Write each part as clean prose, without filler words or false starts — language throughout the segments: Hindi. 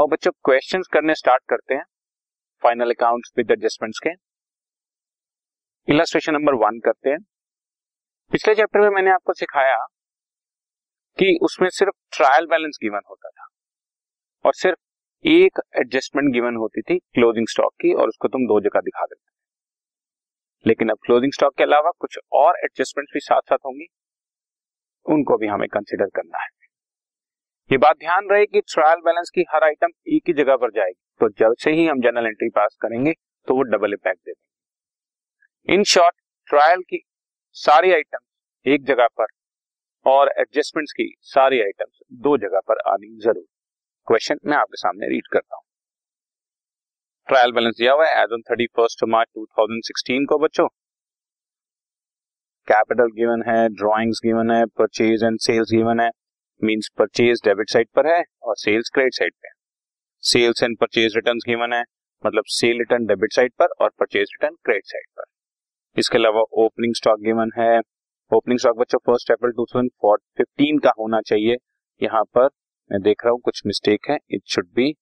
आओ बच्चों क्वेश्चंस करने स्टार्ट करते हैं फाइनल अकाउंट्स विद एडजस्टमेंट्स के। इलस्ट्रेशन नंबर 1 करते हैं। पिछले चैप्टर में मैंने आपको सिखाया कि उसमें सिर्फ ट्रायल बैलेंस गिवन होता था और सिर्फ एक एडजस्टमेंट गिवन होती थी क्लोजिंग स्टॉक की, और उसको तुम दो जगह दिखा देते थे। लेकिन अब क्लोजिंग स्टॉक के अलावा कुछ और एडजस्टमेंट्स भी साथ साथ होंगी, उनको भी हमें कंसिडर करना है। ये बात ध्यान रहे कि ट्रायल बैलेंस की हर आइटम एक ही जगह पर जाएगी, तो जब से ही हम जनरल एंट्री पास करेंगे तो वो डबल इम्पैक्ट दे देंगे। इन शॉर्ट, ट्रायल की सारी आइटम्स एक जगह पर और एडजस्टमेंट्स की सारी आइटम्स दो जगह पर आनी जरूर। क्वेश्चन मैं आपके सामने रीड करता हूँ। ट्रायल बैलेंस दिया हुआ है एज ऑन 31 मार्च 2016 को बच्चों। कैपिटल गिवन है, ड्रॉइंग्स गिवन है, परचेज एंड सेल्स गिवन है। मींस परचेज डेबिट साइड पर है और सेल्स क्रेडिट साइड पे है। Sales and purchase returns given है, मतलब सेल रिटर्न डेबिट साइड पर और परचेज रिटर्न क्रेडिट साइड पर। इसके अलावा ओपनिंग स्टॉक गिवन है। ओपनिंग स्टॉक बच्चों 1 अप्रैल 2015 का होना चाहिए। यहाँ पर मैं देख रहा हूँ कुछ मिस्टेक है, इट शुड बी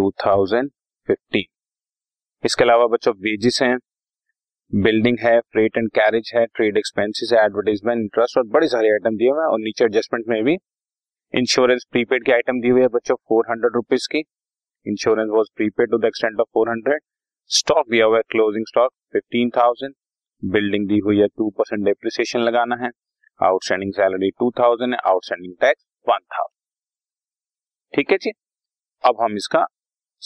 2015। इसके अलावा बच्चों वेजेस हैं, बिल्डिंग है, फ्रेट एंड कैरेज है, ट्रेड एक्सपेंसेस है, एडवर्टाइजमेंट, इंटरेस्ट और बड़ी सारी आइटम दिए हुए हैं। और नीचे एडजस्टमेंट में भी इंश्योरेंस प्रीपेड की आइटम दी हुई है बच्चों 400 रुपीज की। Insurance was prepaid to the extent of 400। Stock दिया हुआ है क्लोजिंग स्टॉक 15,000। बिल्डिंग दी हुई है 2% डेप्रिसिएशन लगाना है। आउटस्टैंडिंग सैलरी 2,000 है, आउटस्टैंडिंग टैक्स 1,000। ठीक है जी, अब हम इसका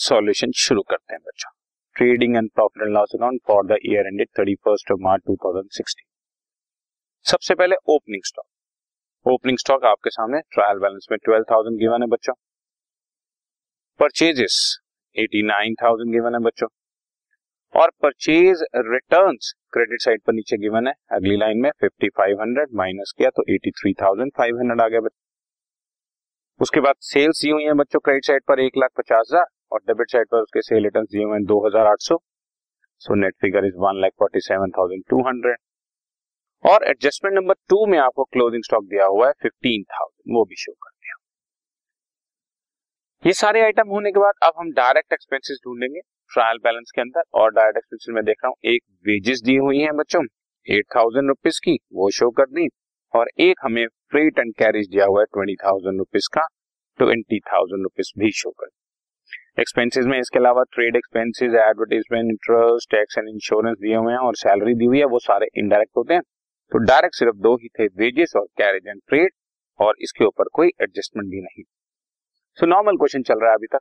सॉल्यूशन शुरू करते हैं बच्चों। Trading and profit and loss account for the year ended 31 March 2016। सबसे पहले ओपनिंग स्टॉक। ओपनिंग स्टॉक आपके सामने ट्रायल बैलेंस में 12,000 गिवन है बच्चों। परचेजेस 89,000 गिवन है बच्चों, और परचेज रिटर्न्स क्रेडिट साइड पर नीचे गिवन है। अगली लाइन में 5,500 माइनस किया तो 83,500 आ गया बच्चों। उसके बाद सेल्स दी हुई है बच्चों क्रेडिट साइड पर 1,50,000 और डेबिट साइड पर उसके सेल रिटर्न्स दिए हुए हैं 2,800। So net figure is 1,47,200। और एडजस्टमेंट नंबर 2 में आपको क्लोजिंग स्टॉक दिया हुआ है 15,000, वो भी शो कर दिया। ये सारे आइटम होने के बाद अब हम डायरेक्ट एक्सपेंसेस ढूंढेंगे ट्रायल बैलेंस के अंदर। और डायरेक्ट एक्सपेंसेस में देख रहा हूँ एक वेजेस दी हुई है बच्चों 8,000 रुपीज की, वो शो कर दी। और एक हमें फ्रेट एंड कैरेज दिया हुआ है 20,000 रुपीज का, 20,000 रुपीज भी शो कर दी। एक्सपेंसेस में इसके अलावा trade expenses, advertisement, interest, tax and insurance दिए हुए हैं और सैलरी दी हुई है, वो सारे इनडायरेक्ट होते हैं। तो डायरेक्ट सिर्फ दो ही थे, वेजेस और कैरेज एंड ट्रेड, और इसके ऊपर कोई एडजस्टमेंट भी नहीं। सो नॉर्मल क्वेश्चन चल रहा है अभी तक।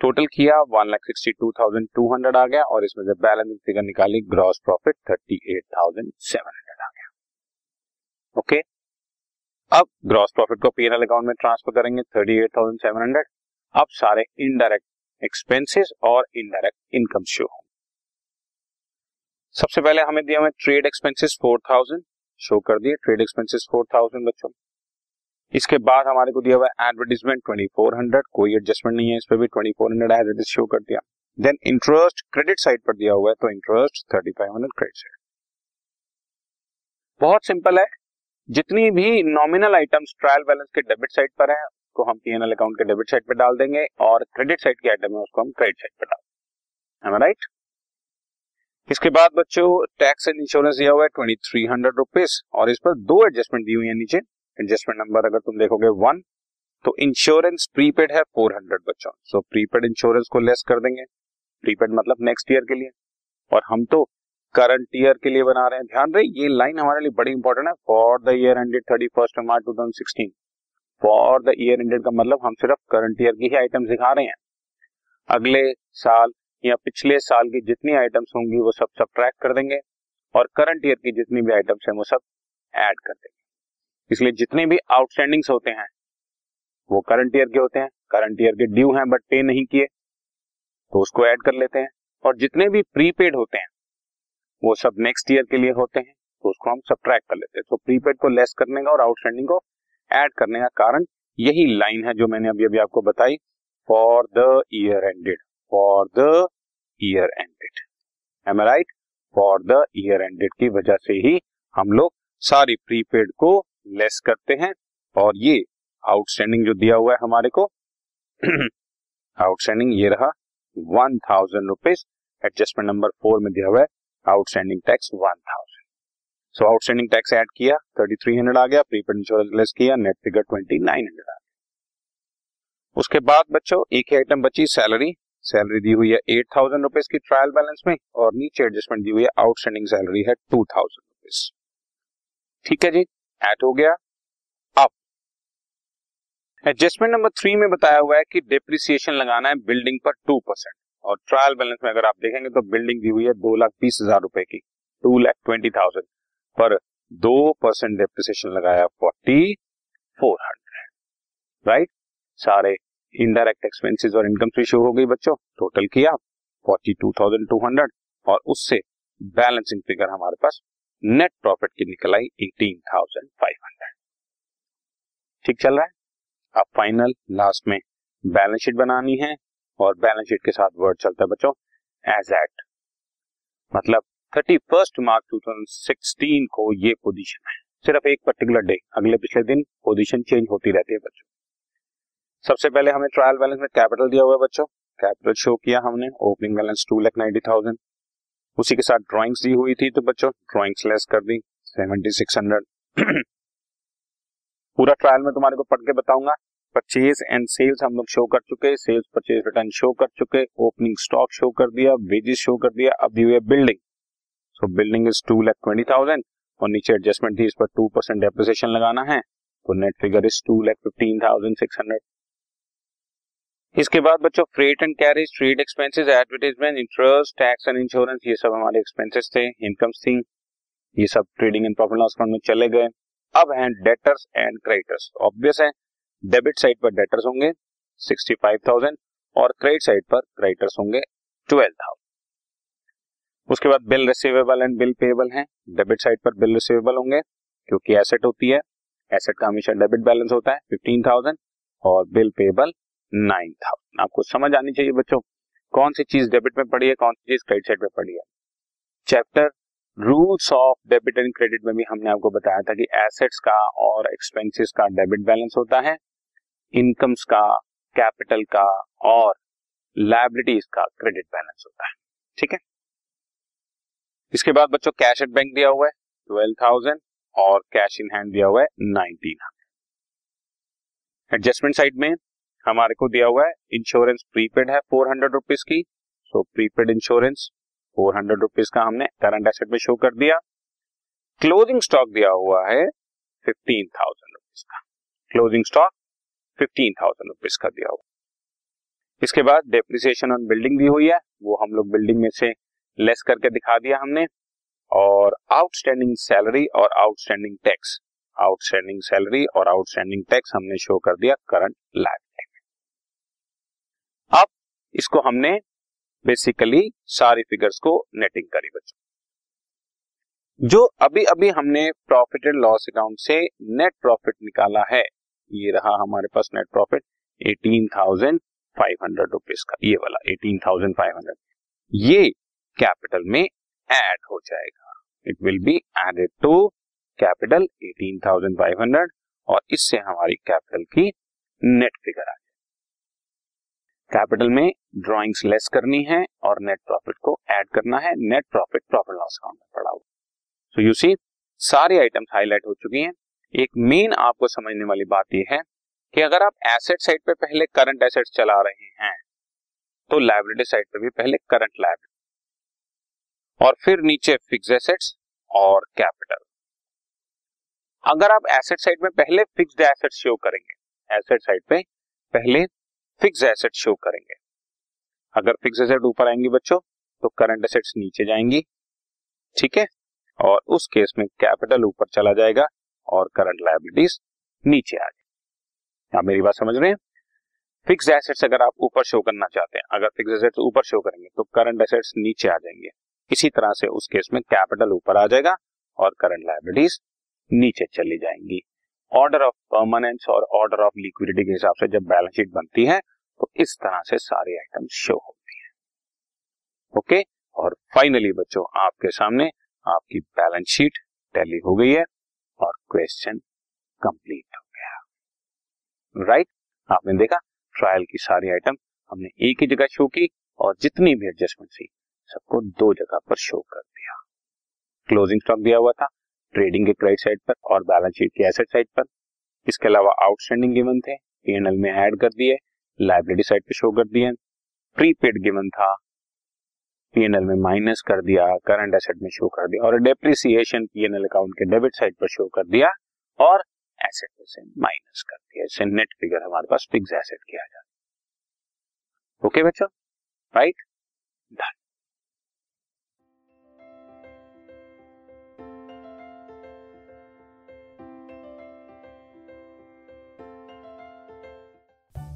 टोटल किया 1,62,200 आ गया और इसमें जब बैलेंस फिगर निकाली ग्रॉस प्रॉफिट 38,700 आ गया। ओके, अब ग्रॉस प्रॉफिट को पीएनएल अकाउंट में ट्रांसफर करेंगे 38,700। अब सारे इनडायरेक्ट एक्सपेंसेस और इनडायरेक्ट इनकम शो होंगे। सबसे पहले हमें दिया हुआ ट्रेड एक्सपेंसेस 4,000 शो कर दिए, ट्रेड एक्सपेंसेस 4,000 बच्चों। इसके बाद हमारे को दिया हुआ एडवर्टाइजमेंट 2,400, कोई एडजस्टमेंट नहीं है इस पे भी, 2,400 एज इट इज शो कर दिया। देन इंटरेस्ट क्रेडिट साइड पर दिया हुआ है तो इंटरेस्ट 3,500 क्रेडिट साइड। बहुत सिंपल है, जितनी भी नॉमिनल आइटम्स ट्रायल बैलेंस के डेबिट साइड पर है को हम पीएनएल अकाउंट के डेबिट साइड पे डाल देंगे और क्रेडिट साइड की आइटम है उसको हम क्रेडिट साइड पे डाल देंगे। राइट? इसके बाद बच्चों टैक्स एंड इंश्योरेंस दिया हुआ है 2,300 रुपीज और इस पर दो एडजस्टमेंट दी हुई है नीचे। एडजस्टमेंट नंबर अगर तुम देखोगे 1 तो इंश्योरेंस प्रीपेड है 400 बच्चों। सो प्रीपेड इंश्योरेंस को लेस कर देंगे, प्रीपेड मतलब नेक्स्ट ईयर के लिए, और हम तो करंट ईयर के लिए बना रहे हैं। ध्यान रहे ये लाइन हमारे लिए बड़ी इंपॉर्टेंट है, for the year ended 31 March 2016। For the year ended का मतलब हम सिर्फ करंट ईयर की ही आइटम्स दिखा रहे हैं। अगले साल या पिछले साल की जितनी आइटम्स होंगी वो सब सब्ट्रैक्ट कर देंगे और करंट ईयर की जितनी भी आइटम्स हैं वो सब ऐड कर देंगे। इसलिए जितने भी आउटस्टैंडिंग्स होते हैं वो करंट ईयर के होते हैं, करंट ईयर के ड्यू हैं बट पे नहीं किए तो उसको ऐड कर लेते हैं, और जितने भी प्रीपेड होते हैं वो सब नेक्स्ट ईयर के लिए होते हैं तो उसको हम सब्ट्रैक्ट कर लेते हैं। तो प्रीपेड को लेस करने का और आउटस्टैंडिंग को ऐड करने का कारण यही लाइन है जो मैंने अभी आपको बताई, for the year ended, for the year ended. Am I right? For the year ended की वजह से ही हम लोग सारी प्रीपेड को लेस करते हैं और ये आउटस्टैंडिंग जो दिया हुआ है हमारे को आउटस्टैंडिंग ये रहा 1,000 रुपीज, एडजस्टमेंट नंबर 4 में दिया हुआ है outstanding tax 1,000। So outstanding tax add किया 3,300 आ गया, प्रीपेड इंश्योरेंस लेस किया, नेट फिगर 2,900 आ गया। उसके बाद बच्चों एक ही आइटम बची सैलरी। सैलरी दी हुई है 8,000 रुपीज की ट्रायल बैलेंस में और नीचे एडजस्टमेंट दी हुई है आउटस्टैंडिंग सैलरी है 2,000 रुपीज। ठीक है जी, ऐड हो गया। एडजस्टमेंट नंबर 3 में बताया हुआ है कि डेप्रिसिएशन लगाना है बिल्डिंग पर 2% और ट्रायल बैलेंस में अगर आप देखेंगे तो बिल्डिंग दी हुई है 2,20,000 रुपए की 2,20,000 पर 2% डेप्रिसिएशन लगाया 4,400 राइट। सारे इनडायरेक्ट एक्सपेंसेस और इनकम से शो हो गई बच्चों, टोटल किया 42,200 और उससे बैलेंसिंग फिगर हमारे पास नेट प्रॉफिट की निकल आई 18,500। ठीक चल रहा है। अब फाइनल लास्ट में बैलेंस शीट बनानी है और बैलेंस शीट के साथ वर्ड चलता है बच्चों एज एट, मतलब 31 मार्च 2016 को ये पोजीशन है, सिर्फ एक पर्टिकुलर डे, अगले पिछले दिन पोजीशन चेंज होती रहती है बच्चों। सबसे पहले हमें ट्रायल बैलेंस में कैपिटल दिया हुआ है बच्चों, कैपिटल शो किया हमने, ओपनिंग बैलेंस 2,90,000, उसी के साथ ड्रॉइंग्स दी हुई थी तो बच्चों ड्रॉइंग्स लेस कर दी 7,600। पूरा ट्रायल में तुम्हारे को पढ़ के बताऊंगा। परचेज एंड सेल्स हम लोग शो कर चुके, सेल्स परचेज रिटर्न शो कर चुके, ओपनिंग स्टॉक शो कर दिया, वेजेस शो कर दिया, अब दी हुई है बिल्डिंग, सो बिल्डिंग इज 2,20,000 और नीचे एडजस्टमेंट थी, इस पर 2% डेप्रिसिएशन लगाना है तो नेट फिगर इज 2,15,600। इसके बाद बच्चों freight and carriage, trade expenses, advertisement, interest, tax and insurance, ये सब हमारे एक्सपेंसेस थे, इनकम्स थी, ये सब trading and profit loss account में चले गए। अब हैं डेटर्स एंड क्रेडिटर्स, ऑब्वियस है डेबिट साइड पर डेटर्स होंगे 65,000 और क्रेडिट साइड पर क्रेडिटर्स होंगे 12,000। उसके बाद bill receivable and bill payable हैं, डेबिट साइड पर बिल रिसीवेबल होंगे क्योंकि एसेट होती है, एसेट का हमेशा डेबिट बैलेंस होता है 15,000 और बिल पेएबल 9,000। आपको समझ आनी चाहिए बच्चों कौन सी चीज डेबिट में पड़ी है, कौन सी चीज क्रेडिट साइड में पड़ी है। Chapter rules of debit and credit में भी हमने आपको बताया था कि एसेट्स का और एक्सपेंसेस का डेबिट बैलेंस होता है, इनकम्स का, कैपिटल का और लायबिलिटीज का क्रेडिट बैलेंस होता है। ठीक है, इसके बाद बच्चों कैश एट बैंक दिया हुआ है 12,000 और कैश इन हैंड दिया हुआ है 1,900। एडजस्टमेंट साइड में हमारे को दिया हुआ है इंश्योरेंस प्रीपेड है 400 रुपीज की, सो प्रीपेड इंश्योरेंस 400 रुपीज का हमने करंट एसेट में शो कर दिया। क्लोजिंग स्टॉक दिया हुआ है 15,000 रुपीज का, क्लोजिंग स्टॉक 15,000 रुपीज का दिया हुआ। इसके बाद डेप्रिसिएशन ऑन बिल्डिंग दी हुई है, वो हम लोग बिल्डिंग में से लेस करके दिखा दिया हमने, और आउटस्टैंडिंग सैलरी और आउटस्टैंडिंग टैक्स, आउटस्टैंडिंग सैलरी और आउटस्टैंडिंग टैक्स हमने शो कर दिया करंट लायबिलिटी में। अब इसको हमने बेसिकली सारी फिगर्स को नेटिंग करी बच्चों। जो अभी अभी हमने प्रॉफिट एंड लॉस अकाउंट से नेट प्रॉफिट निकाला है, ये रहा हमारे पास नेट प्रॉफिट 18,500 रुपीज का, ये वाला 18,500 ये कैपिटल में ऐड हो जाएगा, it will be added to capital 18,500 और इससे हमारी कैपिटल की नेट फिगर आ जाएगी। कैपिटल में ड्रॉइंग्स लेस करनी है और नेट प्रॉफिट को ऐड करना है, net profit profit loss account में पड़ा हुआ। सो यू सी सारे आइटम्स हाईलाइट हो चुकी हैं। एक मेन आपको समझने वाली बात यह है कि अगर आप एसेट साइड पे पहले करंट एसेट्स चला रहे हैं तो लायबिलिटी साइड पे भी पहले करंट लायबिलिटी और फिर नीचे फिक्स्ड एसेट्स और कैपिटल। अगर आप एसेट साइड में पहले फिक्स्ड एसेट्स शो करेंगे, एसेट साइड पे पहले फिक्स एसेट शो करेंगे, अगर फिक्स एसेट ऊपर आएंगी बच्चों तो करंट एसेट्स नीचे जाएंगी, ठीक है, और उस केस में कैपिटल ऊपर चला जाएगा और करंट लायबिलिटीज नीचे आ जाएगी। आप मेरी बात समझ रहे हैं? फिक्स एसेट्स अगर आप ऊपर शो करना चाहते हैं, अगर फिक्स एसेट्स ऊपर शो करेंगे तो करंट एसेट्स नीचे आ जाएंगे, इसी तरह से उस केस में कैपिटल ऊपर आ जाएगा और करंट लायबिलिटीज नीचे चली जाएंगी। ऑर्डर ऑफ परमानेंस और ऑर्डर ऑफ लिक्विडिटी के हिसाब से जब बैलेंस शीट बनती है तो इस तरह से सारे आइटम शो होती हैं, ओके। और फाइनली बच्चों आपके सामने आपकी बैलेंस शीट टैली हो गई है और क्वेश्चन कंप्लीट हो गया। राइट आपने देखा ट्रायल की सारी आइटम हमने एक ही जगह शो की और जितनी भी एडजस्टमेंट थी सबको दो जगह पर शो कर दिया। क्लोजिंग स्टॉक दिया हुआ था ट्रेडिंग के क्रेडिट साइड पर और बैलेंस शीट के एसेट साइड पर। इसके अलावा आउटस्टैंडिंग गिवन थे पीएनएल में ऐड कर दिए, लायबिलिटी साइड पे शो कर दिए। प्रीपेड गिवन था पीएनएल में माइनस कर दिया, करंट एसेट में शो कर दिया और डेप्रिसिएशन पीएनएल अकाउंट के डेबिट साइड पर शो कर दिया और एसेट में से माइनस कर दिया। इससे नेट फिगर हमारे पास फिक्स्ड एसेट किया जाता है। ओके बच्चों, राइट डन।